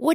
What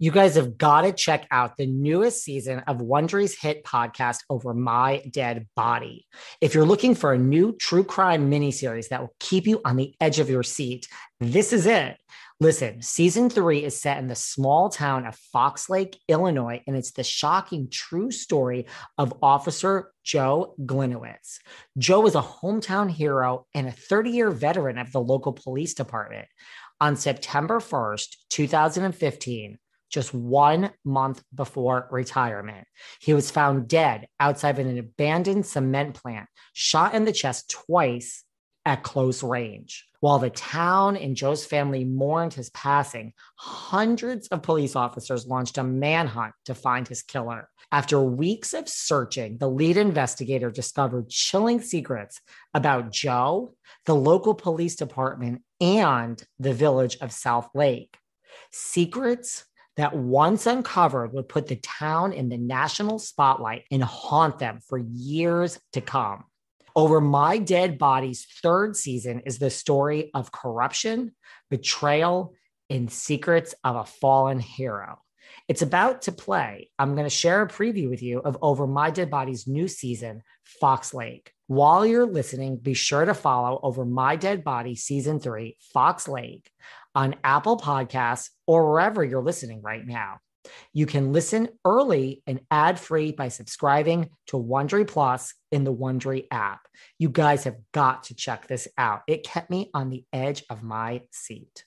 You guys have got to check out the newest season of Wondery's hit podcast, Over My Dead Body. If you're looking for a new true crime miniseries that will keep you on the edge of your seat, this is it. Listen, season 3 is set in the small town of Fox Lake, Illinois, and it's the shocking true story of Officer Joe Gliniewicz. Joe is a hometown hero and a 30-year veteran of the local police department. On September 1st, 2015, just 1 month before retirement, he was found dead outside of an abandoned cement plant, shot in the chest twice at close range. While the town and Joe's family mourned his passing, hundreds of police officers launched a manhunt to find his killer. After weeks of searching, the lead investigator discovered chilling secrets about Joe, the local police department, and the village of South Lake. Secrets that once uncovered would put the town in the national spotlight and haunt them for years to come. Over My Dead Body's third season is the story of corruption, betrayal, and secrets of a fallen hero. It's about to play. I'm going to share a preview with you of Over My Dead Body's new season, Fox Lake. While you're listening, be sure to follow Over My Dead Body Season 3, Fox Lake, on Apple Podcasts or wherever you're listening right now. You can listen early and ad-free by subscribing to Wondery Plus in the Wondery app. You guys have got to check this out. It kept me on the edge of my seat.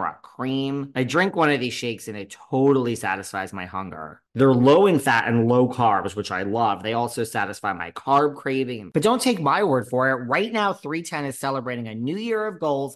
cream. I drink one of these shakes, and it totally satisfies my hunger. They're low in fat and low carbs, which I love. They also satisfy my carb craving. But don't take my word for it. Right now, 310 is celebrating a new year of goals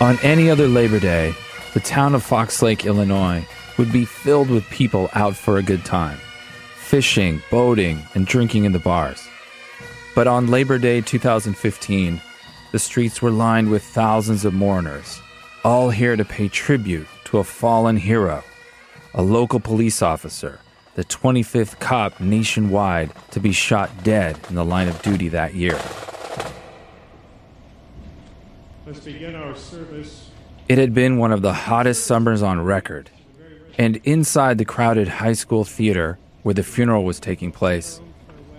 On any other Labor Day, the town of Fox Lake, Illinois, would be filled with people out for a good time, fishing, boating, and drinking in the bars. But on Labor Day 2015, the streets were lined with thousands of mourners, all here to pay tribute to a fallen hero, a local police officer, the 25th cop nationwide to be shot dead in the line of duty that year. Let's begin our service. It had been one of the hottest summers on record, and inside the crowded high school theater where the funeral was taking place,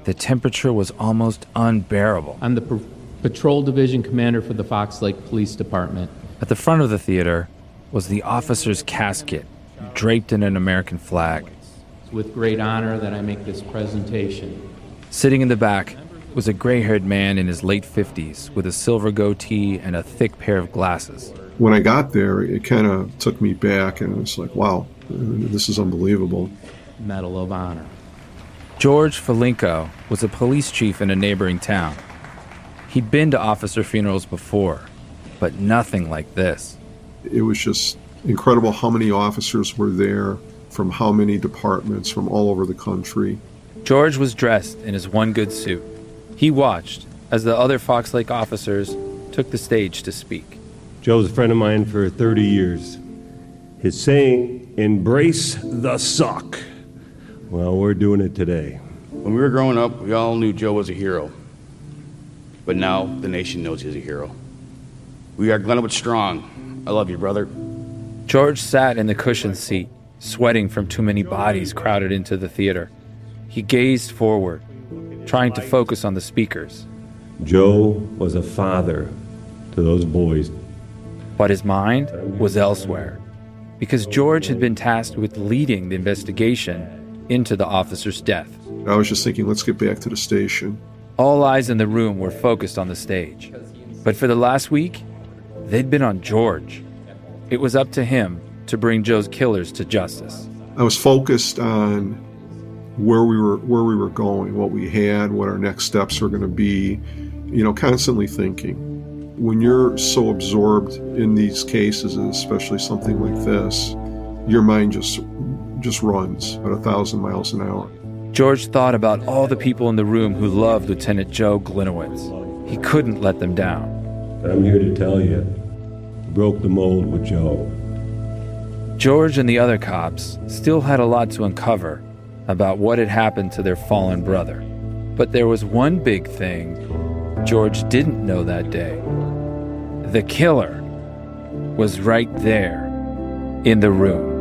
the temperature was almost unbearable. I'm the patrol division commander for the Fox Lake Police Department. At the front of the theater was the officer's casket, draped in an American flag. It's with great honor that I make this presentation. Sitting in the back was a gray-haired man in his late 50s with a silver goatee and a thick pair of glasses. When I got there, it kind of took me back, and it's like, wow, this is unbelievable. Medal of Honor. George Filenko was a police chief in a neighboring town. He'd been to officer funerals before, but nothing like this. It was just incredible how many officers were there, from how many departments, from all over the country. George was dressed in his one good suit. He watched as the other Fox Lake officers took the stage to speak. Joe's a friend of mine for 30 years. His saying, embrace the suck. Well, we're doing it today. When we were growing up, we all knew Joe was a hero. But now the nation knows he's a hero. We are Gliniewicz strong. I love you, brother. George sat in the cushioned seat, sweating from too many bodies crowded into the theater. He gazed forward, trying to focus on the speakers. Joe was a father to those boys. But his mind was elsewhere, because George had been tasked with leading the investigation into the officer's death. I was just thinking, let's get back to the station. All eyes in the room were focused on the stage. But for the last week, they'd been on George. It was up to him to bring Joe's killers to justice. I was focused on where we were going, what we had, what our next steps were going to be, constantly thinking. When you're so absorbed in these cases, and especially something like this, your mind just runs at 1,000 miles an hour. George thought about all the people in the room who loved Lieutenant Joe Gliniewicz. He couldn't let them down. I'm here to tell you, you broke the mold with Joe. George and the other cops still had a lot to uncover about what had happened to their fallen brother. But there was one big thing George didn't know that day. The killer was right there in the room.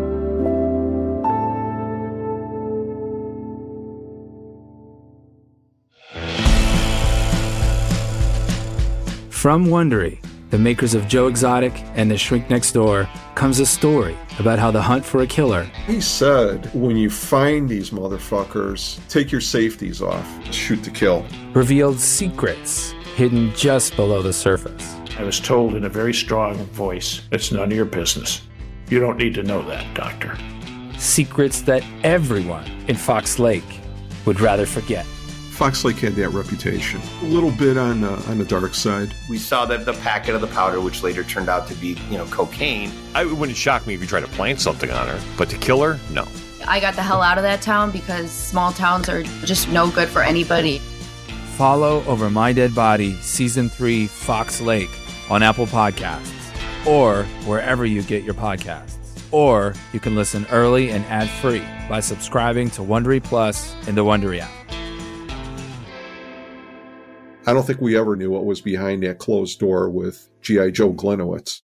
From Wondery, the makers of Joe Exotic and The Shrink Next Door, comes a story about how the hunt for a killer. He said, when you find these motherfuckers, take your safeties off, shoot to kill. Revealed secrets hidden just below the surface. I was told in a very strong voice, it's none of your business. You don't need to know that, Doctor. Secrets that everyone in Fox Lake would rather forget. Fox Lake had that reputation. A little bit on the dark side. We saw that the packet of the powder, which later turned out to be, cocaine. It wouldn't shock me if you tried to plant something on her, but to kill her, no. I got the hell out of that town because small towns are just no good for anybody. Follow Over My Dead Body Season 3 Fox Lake on Apple Podcasts or wherever you get your podcasts. Or you can listen early and ad-free by subscribing to Wondery Plus in the Wondery app. I don't think we ever knew what was behind that closed door with G.I. Joe Gliniewicz.